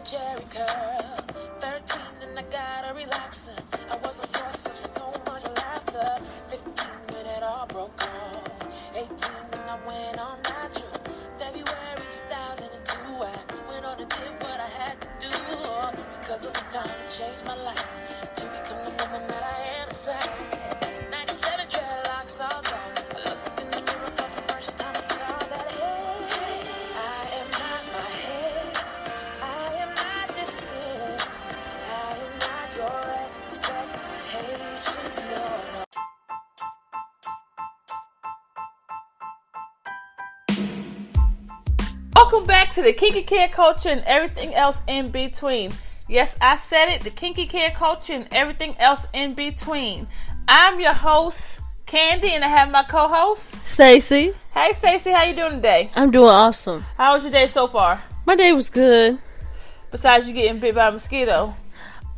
a Jerry curl. 13 and I got a relaxer. I was a source of so much laughter. 15 when it all broke off. 18 and I went all natural. February 2002, I went on and did what I had to do. Because it was time to change my life. To become the woman that I am inside. 97 dreadlocks all gone. Welcome back to the Kinky Care Culture and everything else in between. Yes, I said it, the Kinky Care Culture and everything else in between. I'm your host, Candy, and I have my co-host, Stacy. Hey, Stacy, how you doing today? I'm doing awesome. How was your day so far? My day was good. Besides you getting bit by a mosquito.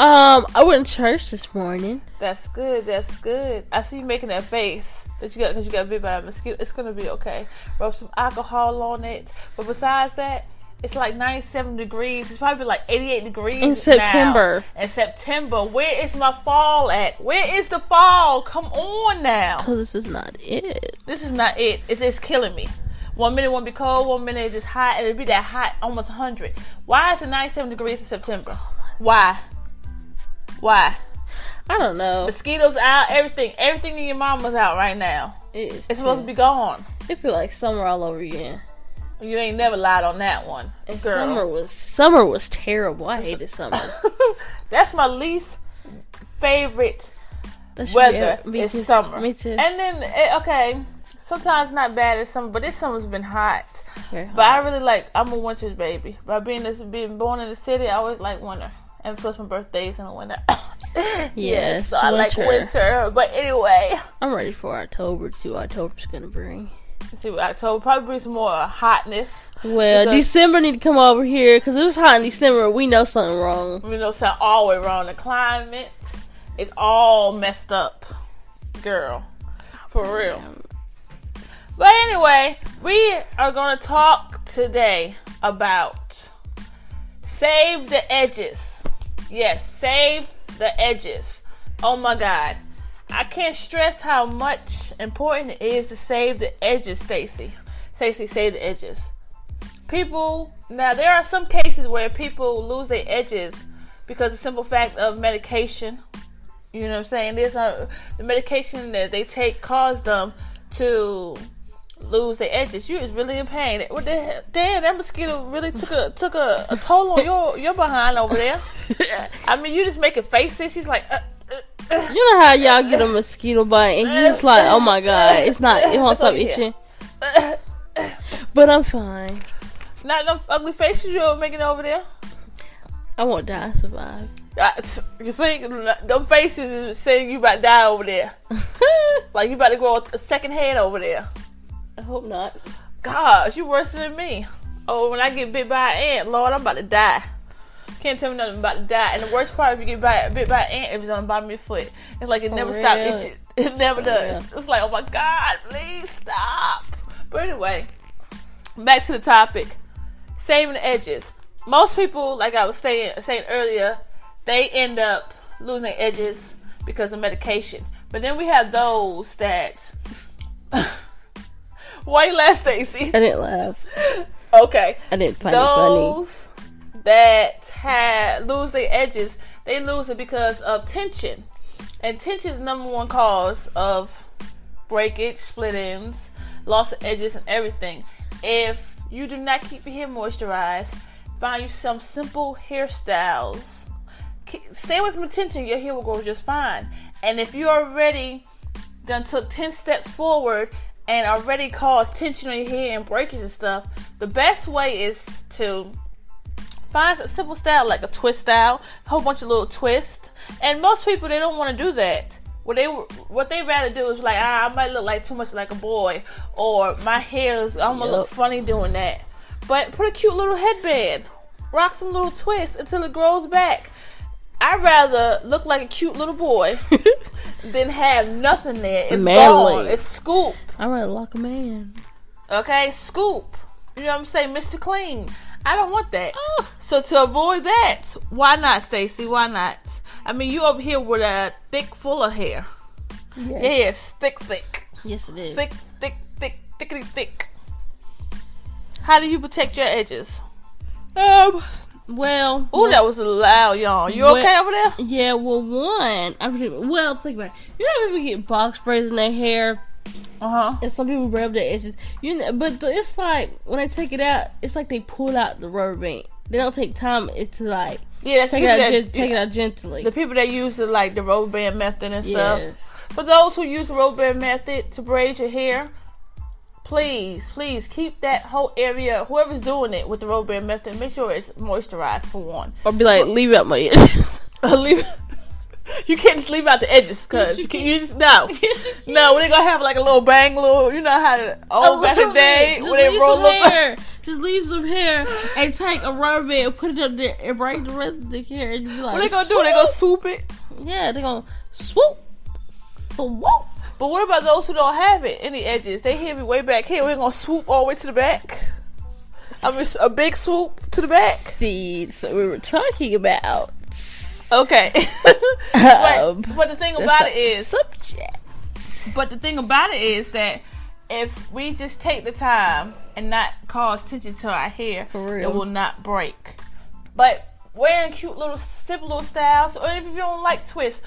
I went to church this morning. That's good, that's good. I see you making that face that you got because you got bit by a mosquito. It's going to be okay. Rub some alcohol on it. But besides that, it's like 97 degrees. It's probably like 88 degrees in September. Now. In September. Where is my fall at? Where is the fall? Come on now. Because this is not it. This is not it. It's killing me. One minute it won't be cold. One minute it's just hot. And it'll be that hot, almost 100. Why is it 97 degrees in September? Why? Why? I don't know. Mosquitoes out, everything. Everything in your mama's out right now. It's supposed to be gone. It feel like summer all over again. You ain't never lied on that one, and girl. Summer was terrible. I hated summer. That's my least favorite weather is summer. Me too. And then, okay, sometimes not bad in summer, but this summer's been hot. Very hot. But I really like, I'm a winter's baby. By being born in the city, I always like winter. And plus my birthday's in the winter. Yes, so I like winter. But anyway, I'm ready for October to see what October's gonna bring. Let's see what October probably brings some more hotness. Well, December need to come over here because it was hot in December. We know something wrong. We know something always wrong. The climate is all messed up, girl, for real. But anyway, we are gonna talk today about save the edges. Yes, save the edges. Oh my God. I can't stress how much important it is to save the edges, Stacy. Stacy, save the edges. People, now there are some cases where people lose their edges because of the simple fact of medication. You know what I'm saying? There's the medication that they take caused them to lose their edges. You is really in pain. What the hell? Damn, that mosquito really took a toll on your behind over there. I mean, you just making faces. She's like, you know how y'all get a mosquito bite and you just like, oh my God, it won't stop itching. But I'm fine. Not no ugly faces you're making over there. I won't die. I survive. You see, them faces is saying you about to die over there. Like you about to grow a second head over there. I hope not. Gosh, you worse than me. Oh, when I get bit by an ant, Lord, I'm about to die. Can't tell me nothing about to die. And the worst part, if you get bit by an ant, it was on the bottom of your foot. It's like it never stops. It never does. It's like, oh my God, please stop. But anyway, back to the topic. Saving the edges. Most people, like I was saying earlier, they end up losing their edges because of medication. But then we have those that... Why you laugh, Stacy? I didn't laugh. Okay. I didn't find it funny. Those that lose their edges, they lose it because of tension. And tension is the number one cause of breakage, split-ends, loss of edges, and everything. If you do not keep your hair moisturized, find you some simple hairstyles. Stay away from the tension. Your hair will grow just fine. And if you already done took 10 steps forward and already cause tension on your hair and breakage and stuff, the best way is to find a simple style, like a twist style, a whole bunch of little twists. And most people, they don't want to do that. What they rather do is like, I might look like too much like a boy, or my hair's, I'm going to look funny doing that. But put a cute little headband, rock some little twists until it grows back. I'd rather look like a cute little boy than have nothing there. It's gone. It's scoop. I'd rather lock a man. Okay, scoop. You know what I'm saying? Mr. Clean. I don't want that. Oh. So to avoid that, why not, Stacy? Why not? I mean, you over here with a thick, full of hair. Yes. Yes, thick. Yes, it is. Thick. How do you protect your edges? Well. Oh, that was loud, y'all. You okay over there? Yeah. Well, think about it. You know, people get box sprays in their hair. Uh huh. And some people rub their edges. You know, but it's like when they take it out, it's like they pull out the rubber band. They don't take time to like. Yeah, that's take it out. Take it out gently. The people that use the rubber band method and stuff. Yes. For those who use the rubber band method to braid your hair, please keep that whole area. Whoever's doing it with the rubber band method, make sure it's moisturized for one. Or be like, leave out my edges. You can't just leave out the edges, cause you can. Yes, you can. No, we're gonna have like a little bangle. You know how old back in the day when they roll up. Just leave some hair and take a rubber band and put it up there and break the rest of the hair. And be like, what they gonna do? They gonna swoop it? Yeah, they gonna swoop. But what about those who don't have it? Any edges? They hit me way back here. We're gonna swoop all the way to the back. I mean, a big swoop to the back. See, so we were talking about. Okay. But the thing about it is that if we just take the time and not cause tension to our hair, it will not break. But wearing cute little simple little styles, or if you don't like twists,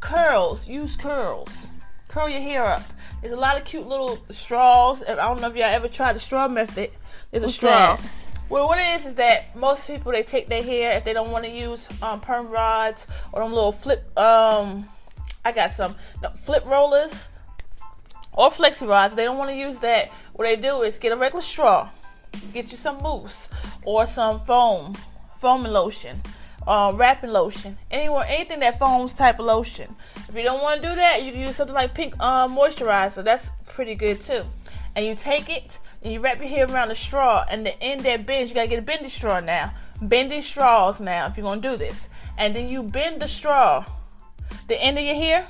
curls, use curls. Curl your hair up. There's a lot of cute little straws. I don't know if y'all ever tried the straw method. There's a straw. That? Well, what it is that most people, they take their hair, if they don't want to use perm rods or them little flip rollers or flexi rods, they don't want to use that. What they do is get a regular straw, get you some mousse or some foaming lotion, wrapping lotion, anything that foams type of lotion. If you don't want to do that, you can use something like pink moisturizer. That's pretty good too. And you take it. And you wrap your hair around the straw, and the end that bends, you gotta get a bendy straw now. Bending straws now, if you're gonna do this. And then you bend the straw, the end of your hair.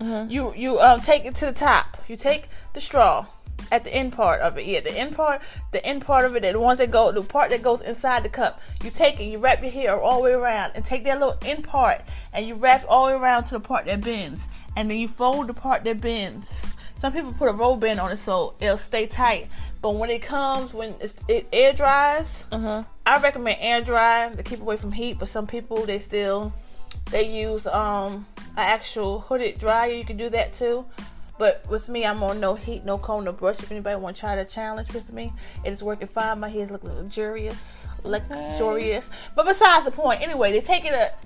Mm-hmm. You take it to the top. You take the straw at the end part of it. Yeah, the end part of it. The part that goes inside the cup. You take it. You wrap your hair all the way around, and take that little end part, and you wrap all the way around to the part that bends, and then you fold the part that bends. Some people put a roll band on it so it'll stay tight. But when it air dries, uh-huh. I recommend air dry to keep away from heat. But some people, they use an actual hooded dryer. You can do that too. But with me, I'm on no heat, no comb, no brush. If anybody want to try the challenge with me, it is working fine. My hair's looking luxurious. But besides the point, anyway, they take it out.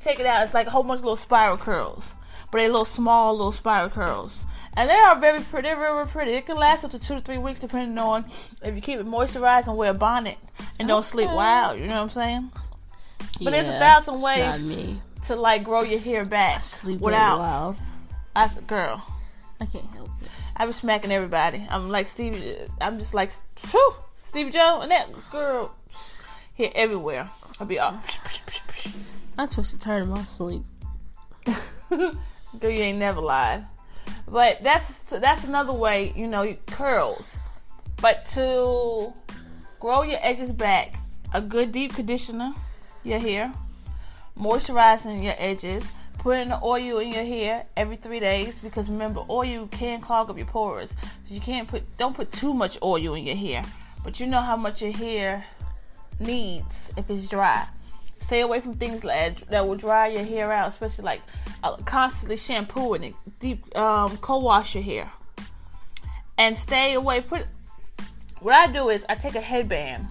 It's like a whole bunch of little spiral curls. But they're little small, little spiral curls. And they are very pretty. They're very pretty. It can last up to 2 to 3 weeks, depending on if you keep it moisturized and wear a bonnet and don't sleep wild. You know what I'm saying? Yeah, but there's 1,000 ways to grow your hair back. I sleep wild. Girl, I can't help it. I be smacking everybody. I'm like Stevie. I'm just like, whew, Stevie Joe and that girl here everywhere. I'll be off. I twist to turn in my sleep. Girl, you ain't never lied. But that's another way, you know, curls. But to grow your edges back, a good deep conditioner, your hair, moisturizing your edges, putting the oil in your hair every 3 days, because remember, oil can clog up your pores. So you don't put too much oil in your hair. But you know how much your hair needs if it's dry. Stay away from things that will dry your hair out, especially constantly shampooing it, deep co-wash your hair, and stay away. What I do is I take a headband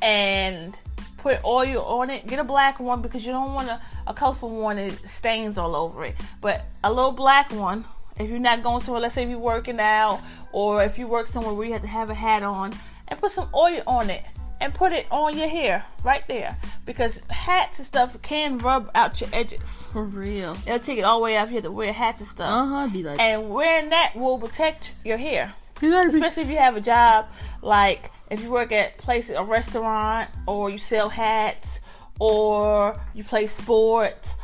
and put oil on it. Get a black one, because you don't want a colorful one that stains all over it. But a little black one, if you're not going somewhere, let's say if you're working out or if you work somewhere where you have to have a hat on, and put some oil on it. And put it on your hair right there, because hats and stuff can rub out your edges. For real, they'll take it all the way out here to wear hats and stuff. Be like, and wearing that will protect your hair, especially if you have a job. Like if you work at a restaurant, or you sell hats, or you play sports,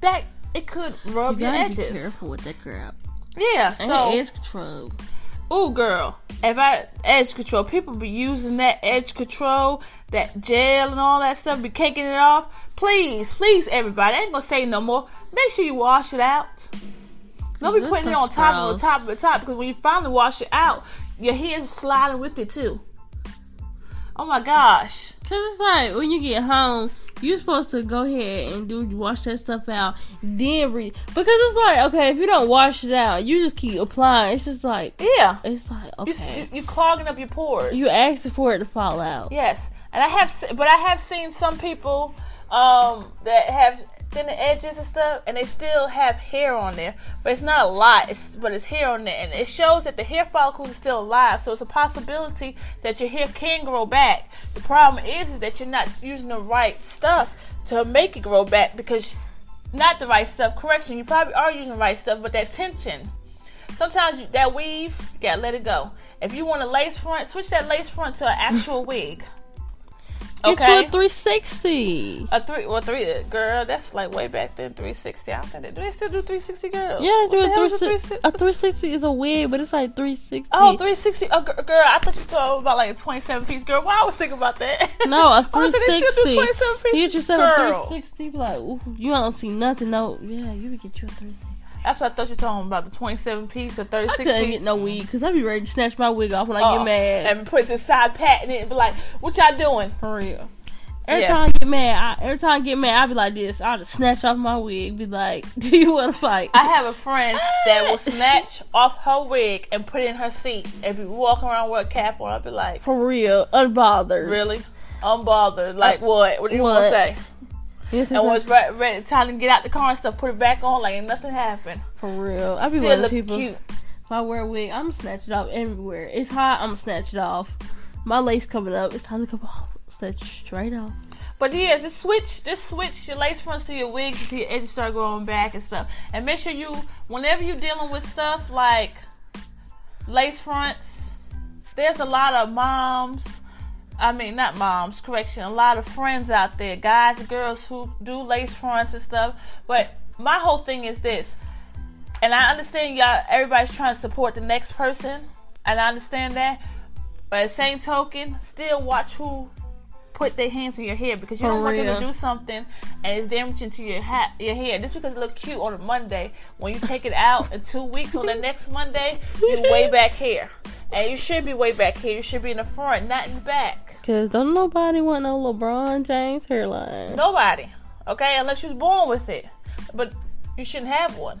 that it could rub your edges. Be careful with that crap. Yeah, and so edge control. Ooh, girl, if I edge control, people be using that edge control, that gel and all that stuff, be caking it off. Please, everybody, I ain't gonna say no more. Make sure you wash it out. Don't be putting it on top gross. Of the top of the top, because when you finally wash it out, your hair's sliding with it too. Oh my gosh. Because it's like, when you get home, you're supposed to go ahead and wash that stuff out, then because it's like, okay, if you don't wash it out, you just keep applying. It's just like, yeah, it's like, okay, you're clogging up your pores. You asked for it to fall out. Yes, and I have seen some people that have thin edges and stuff, and they still have hair on there, but it's not a lot. But it's hair on there, and it shows that the hair follicles are still alive. So it's a possibility that your hair can grow back. The problem is that you're not using the right stuff to make it grow back, because not the right stuff. Correction, you probably are using the right stuff, but that tension. Sometimes that weave, yeah, let it go. If you want a lace front, switch that lace front to an actual wig. Okay. Get you a 360. Girl, that's like way back then, 360. I don't think do they still do 360, girls? Yeah, do a 360. A 360 is a wig, but it's like 360. Oh, 360. Oh, girl, I thought you told about like a 27-piece. Girl, why I was thinking about that? No, a 360. Still do 27-piece. You get yourself a 360. Like, ooh, you don't see nothing. No, yeah, you would get you a 360. That's what I thought you were talking about, the 27-piece or 36-piece. I couldn't get no wig, because I'd be ready to snatch my wig off when I get mad. And put this side pat in it and be like, what y'all doing? For real. Every time I get mad, I be like this. I'll just snatch off my wig, be like, do you want to fight? I have a friend that will snatch off her wig and put it in her seat and be walking around with a cap on. I'll be like. For real. Unbothered. Really? Unbothered. Like what? What do you want to say? Yes, and was ready, time to get out the car and stuff, put it back on like nothing happened. For real. I be still one of the people. Cute. If I wear a wig, I'm snatch it off everywhere. It's hot, I'm snatch it off. My lace coming up, it's time to come off. Snatch straight off. But yeah, just switch your lace fronts to your wig to see your edges start growing back and stuff. And make sure you, whenever you're dealing with stuff like lace fronts, there's a lot of a lot of friends out there, guys and girls who do lace fronts and stuff. But my whole thing is this, and I understand y'all, everybody's trying to support the next person, and I understand that, but at the same token, still watch who put their hands in your hair, because you don't want them to do something and it's damaging to your hair. Just because it look cute on a Monday, when you take it out in 2 weeks, on the next Monday, you're way back here. And you should be way back here. You should be in the front, not in the back. Because don't nobody want no LeBron James hairline. Nobody. Okay? Unless you was born with it. But you shouldn't have one.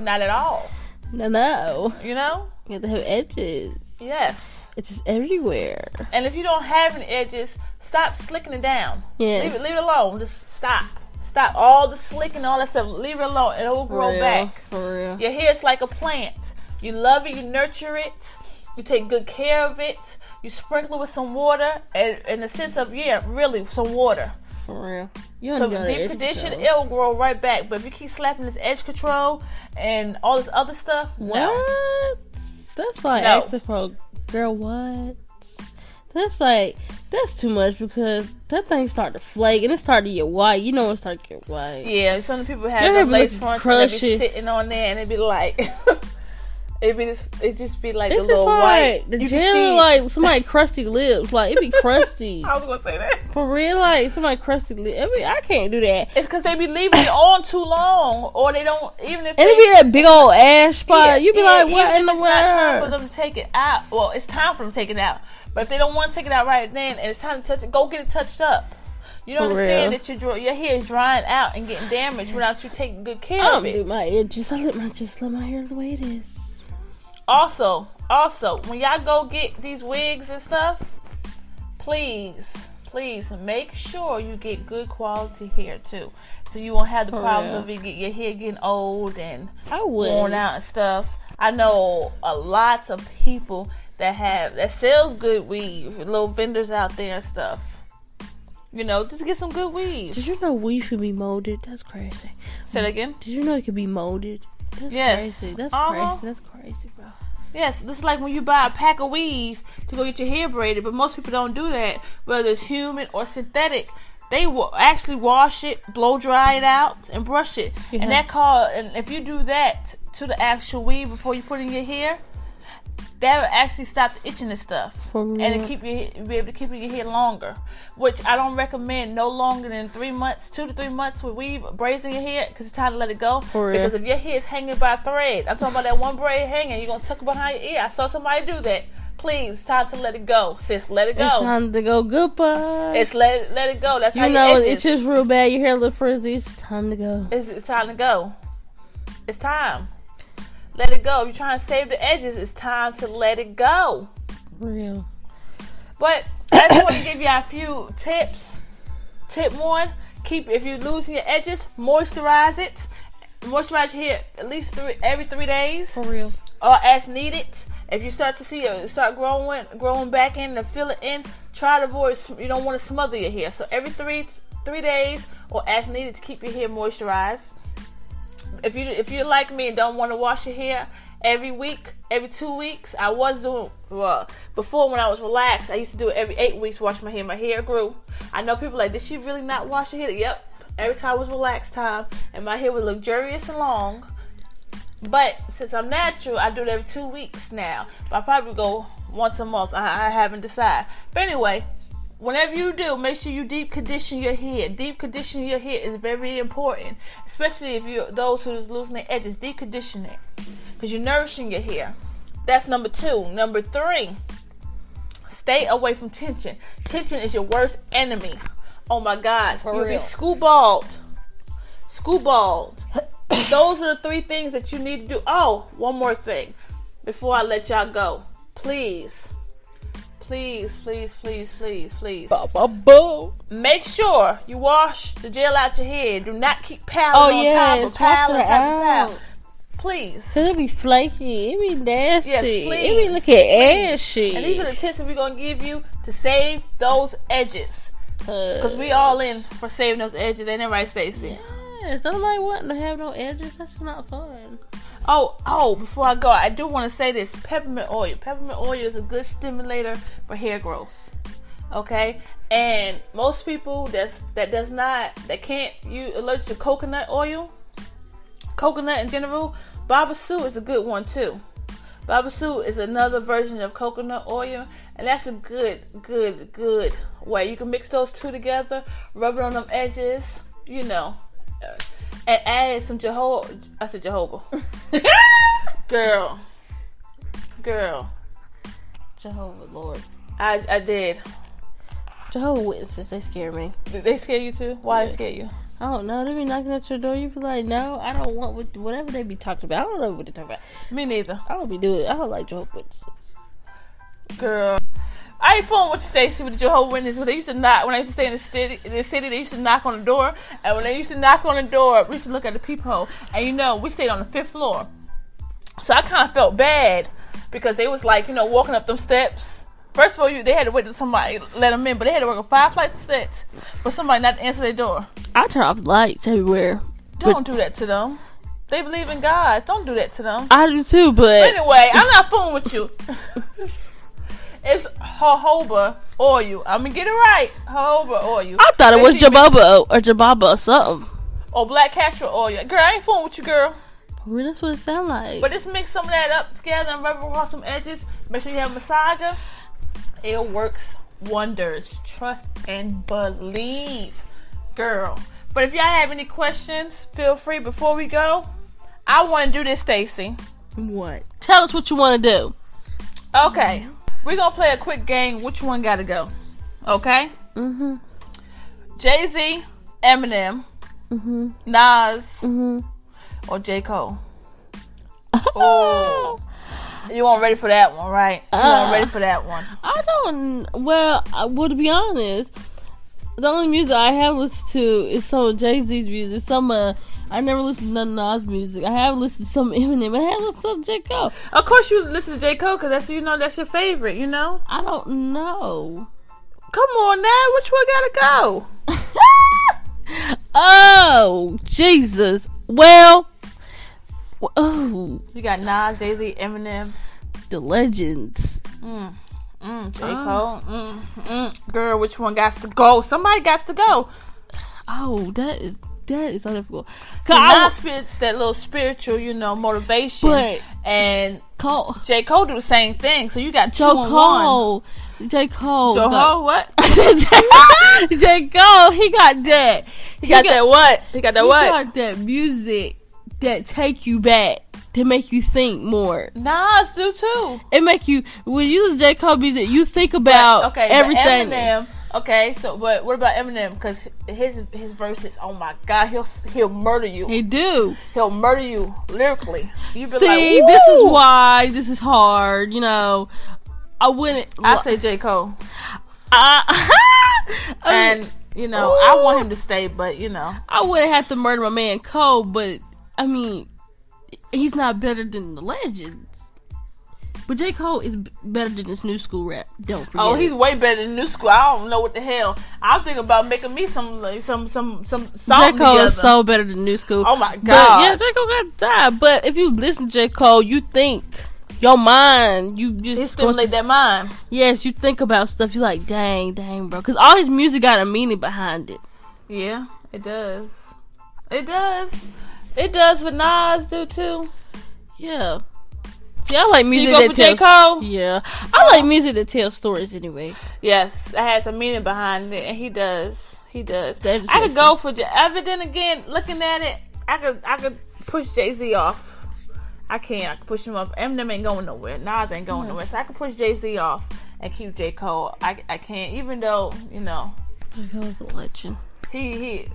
Not at all. No. You know? You have to have edges. Yes. It's just everywhere. And if you don't have any edges, stop slicking it down. Yes. Leave it alone. Just stop. Stop all the slick and all that stuff. Leave it alone. It will grow back. For real. Your hair is like a plant. You love it. You nurture it. You take good care of it. You sprinkle it with some water. And in the sense of, really, some water. For real. You so deep condition, it'll grow right back. But if you keep slapping this edge control and all this other stuff, what? No. That's like asking for a girl, what? That's too much, because that thing start to flake and it start to get white. You know it start to get white. Yeah, some people have their lace fronts and they be sitting on there and it be like... It just be like it's a little like white. The gel, like somebody crusty lips. Like it be crusty. I was gonna say that. For real, like somebody crusty lips. I can't do that. It's because they be leaving it on too long, or they don't even if. And it be that big old ash spot. Yeah, you be like, what in the world? It's not time for them to take it out. Well, it's time for them to take it out. But if they don't want to take it out right then, and it's time to touch it, go get it touched up. You don't understand that your hair is drying out and getting damaged without you taking good care of it. I just let my hair the way it is. Also, when y'all go get these wigs and stuff, please make sure you get good quality hair too, so you won't have the problems of your hair getting old and worn out and stuff. I know a lot of people that sells good weave, little vendors out there and stuff. You know, just get some good weave. Did you know weave can be molded? That's crazy. Say that again. Did you know it can be molded? That's crazy. That's crazy. That's crazy, bro. Yes, this is like when you buy a pack of weave to go get your hair braided, but most people don't do that, whether it's human or synthetic. They will actually wash it, blow dry it out, and brush it. Yeah. And if you do that to the actual weave before you put in your hair, that would actually stop the itching and stuff, and keep your, be able to keep your hair longer, which I don't recommend no longer than 3 months, 2 to 3 months with weave braising your hair, because it's time to let it go. For because if your hair is hanging by a thread, I'm talking about that one braid hanging, you're gonna tuck it behind your ear. I saw somebody do that. Please, it's time to let it go, sis. Let it go. It's time to go. Goodbye. It's let it go. That's you how you know it itches real bad. Your hair look frizzy. It's time to go. It's time to go. It's time. Let it go. If you're trying to save the edges, it's time to let it go. Real. But I just want to give you a few tips. Tip one: keep if you're losing your edges, moisturize it. Moisturize your hair at least every 3 days. For real. Or as needed. If you start to see it start growing back in and fill it in, try to avoid, you don't want to smother your hair. So every three days or as needed to keep your hair moisturized. If you're like me and don't want to wash your hair every week, every 2 weeks, I was doing, well, before when I was relaxed, I used to do it every 8 weeks, wash my hair. My hair grew. I know people like, did she really not wash her hair? Yep. Every time I was relaxed time and my hair was luxurious and long. But since I'm natural, I do it every 2 weeks now. But I probably go once a month. I haven't decided. But anyway, whenever you do, make sure you deep condition your hair. Deep conditioning your hair is very important, especially if you're those who's losing their edges. Deep condition it because you're nourishing your hair. That's number two. Number three, stay away from tension. Tension is your worst enemy. Oh my God, you'll be scooballed. Those are the three things that you need to do. Oh, one more thing before I let y'all go. Please. Make sure you wash the gel out your head. Do not keep piling on top of pile. Please. Because it be flaky. It be nasty. Yes, it be looking ashy. And these are the tips that we're going to give you to save those edges. Because we all in for saving those edges. Ain't that right, Stacy? Yeah. Nobody wanting to have no edges. That's not fun. Oh, before I go, I do want to say this. Peppermint oil. Peppermint oil is a good stimulator for hair growth. Okay? And most people that can't use allergic to coconut oil, coconut in general, Babasu is a good one too. Babasu is another version of coconut oil, and that's a good way. You can mix those two together, rub it on them edges, you know. And add some Jehovah. Girl. Jehovah, Lord. I did. Jehovah's Witnesses, they scare me. Did they scare you too? Why they scare you? I don't know. They be knocking at your door. You be like, no, I don't want whatever they be talking about. I don't know what they talking about. Me neither. I don't be doing it. I don't like Jehovah's Witnesses. Girl. I ain't fooling with you, Stacy, with the Jehovah's Witnesses. When I used to stay in the city, they used to knock on the door. And when they used to knock on the door, we used to look at the peephole. And you know, we stayed on the 5th floor. So I kind of felt bad because they was like, you know, walking up them steps. First of all, they had to wait till somebody let them in, but they had to work on 5 flights of steps for somebody not to answer their door. I turn off lights everywhere. Don't do that to them. They believe in God. Don't do that to them. I do too, but anyway, I'm not fooling with you. It's jojoba oil. I'm gonna get it right. Jojoba oil. I thought it was Jababa or Jababa or something. Or black castor oil. Girl, I ain't fooling with you, girl. Well, that's what it sound like. But just mix some of that up together and rub it across some edges. Make sure you have a massager. It works wonders. Trust and believe, girl. But if y'all have any questions, feel free. Before we go, I want to do this, Stacy. What? Tell us what you want to do. Okay. Mm-hmm. We're going to play a quick game. Which one got to go? Okay? Mm-hmm. Jay-Z, Eminem, mm-hmm. Nas, mm-hmm. or J. Cole? Oh. You weren't ready for that one, right? You weren't ready for that one. I don't. Well, to be honest, the only music I have listened to is some of Jay-Z's music. I never listened to none of Nas music. I have listened to some Eminem. I have listened to some J. Cole. Of course you listen to J. Cole because that's your favorite, you know? I don't know. Come on now. Which one gotta go? Oh, Jesus. Well. Oh. You got Nas, Jay-Z, Eminem. The legends. J. Cole. Girl, which one gots to go? Somebody gots to go. Oh, that is... that is so difficult. Cause Nas spits that little spiritual, you know, motivation. But and Cole, J. Cole do the same thing. So you got two in one. J. Cole. J. Cole. He got that. He got that. He got that music that take you back. They make you think more. Nas do too. It make you, when you listen to J. Cole music, you think about everything. Eminem, but what about Eminem? Because his verses, oh my God, he'll murder you. He do. He'll murder you lyrically. You be see, like, this is why this is hard. You know, I wouldn't. I say J. Cole. And you know, I want him to stay, but you know, I wouldn't have to murder my man Cole, but I mean. He's not better than the legends. But J. Cole is better than this new school rap. Don't forget. Oh, he's way better than new school. I don't know what the hell. I'm thinking about making me some song J. Cole together. Is so better than new school. Oh, my God. But, yeah, J. Cole got to die. But if you listen to J. Cole, you think your mind. You just stimulate that mind. Yes, you think about stuff. You're like, dang, bro. Because all his music got a meaning behind it. Yeah, it does. It does. It does, but Nas do too. Yeah. See, I like music that tells. J. Cole? Yeah, I like music that tells stories. Anyway. Yes, it has a meaning behind it, and he does. He does. I could go for. But then again, looking at it, I could push Jay-Z off. I can't. I could push him off. Eminem ain't going nowhere. Nas ain't going nowhere. So I could push Jay-Z off and keep J. Cole. I can't, even though you know. J. Cole's a legend. Jay-Z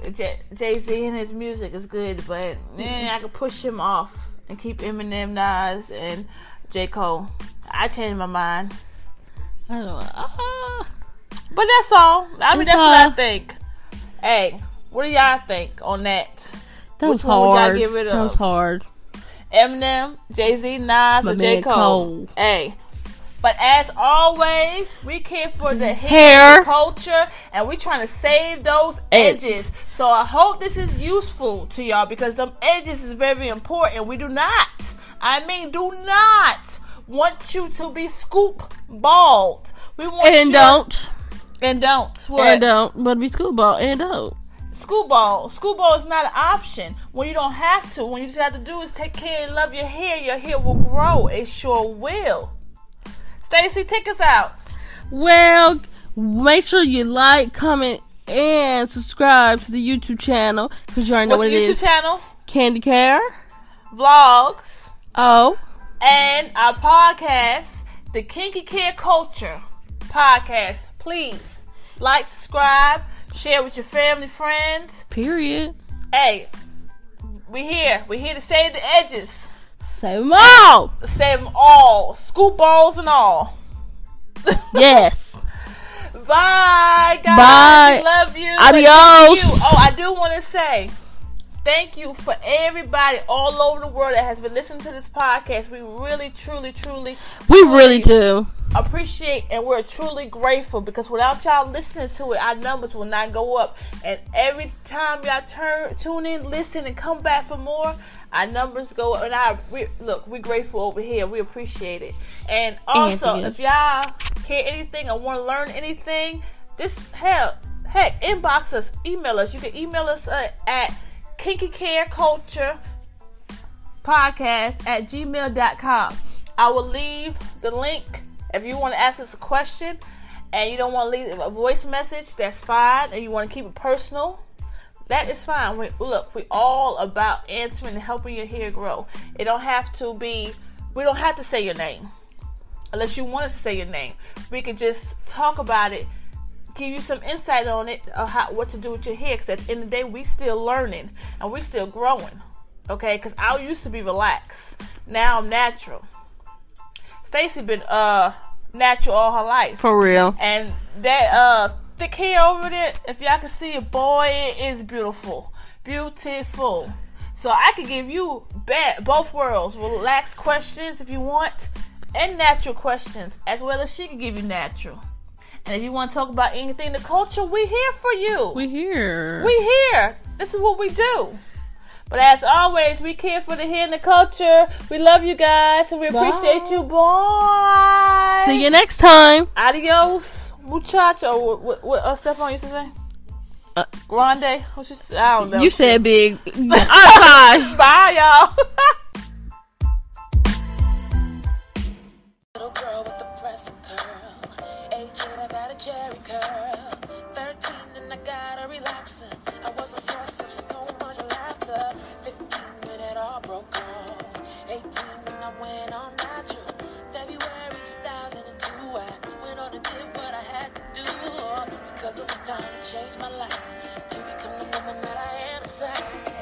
and his music is good, but I could push him off and keep Eminem, Nas, and J. Cole. I changed my mind. I don't know. But that's all. What I think. Hey, what do y'all think on that? That was hard. Y'all get rid of? That was hard. Eminem, Jay-Z, Nas, or J. Cole. Hey. But as always, we care for the hair culture, and we're trying to save those edges. So I hope this is useful to y'all, because them edges is very important. We do not want you to be scoop bald. We want but be scoop bald and don't. School ball is not an option when you don't have to. When you just have to do is take care and love your hair. Your hair will grow. It sure will. Stacy, take us out. Well, make sure you like, comment, and subscribe to the YouTube channel, because you already know what it is. What's the YouTube channel? Candy Care Vlogs. Oh. And our podcast, The Kinky Care Culture Podcast. Please like, subscribe, share with your family, friends. Period. Hey, we here. We're here to save the edges. Save them all. Save them all. Scoop balls and all. Yes. Bye, guys. Bye. Love you. Adios. Oh, I do want to say thank you for everybody all over the world that has been listening to this podcast. We really, truly do appreciate, and we're truly grateful, because without y'all listening to it, our numbers will not go up. And every time y'all tune in, listen, and come back for more, our numbers go up, and we're grateful over here. We appreciate it. And also, if y'all hear anything or want to learn anything, inbox us, email us. You can email us at kinkycareculturepodcast@gmail.com. I will leave the link if you want to ask us a question, and you don't want to leave a voice message. That's fine, and you want to keep it personal. That is fine. We're all about answering and helping your hair grow. It don't have to be, we don't have to say your name. Unless you want us to say your name. We can just talk about it, give you some insight on it, what to do with your hair. Because at the end of the day, we still learning and we still growing. Okay? Because I used to be relaxed. Now I'm natural. Stacy been natural all her life. For real. And that, thick hair over there, if y'all can see it, boy, it is beautiful. Beautiful. So I could give you both worlds. Relaxed questions if you want, and natural questions, as well as she can give you natural. And if you want to talk about anything in the culture, we here for you. We here. This is what we do. But as always, we care for the hair and the culture. We love you guys, and we appreciate you. Bye. See you next time. Adios. Muchacho, what Stephon used to say? Grande? What's just, I don't know. You said big. Bye. Bye, y'all. Little girl with the press curl. 8 years, I got a Jerry curl. 13 and I got a relaxer. I was a source of so much laughter. 15 when it all broke off. 18 when I went all natural. February 2002, I went on and did what I had to do. Because it was time to change my life. To become the woman that I am inside.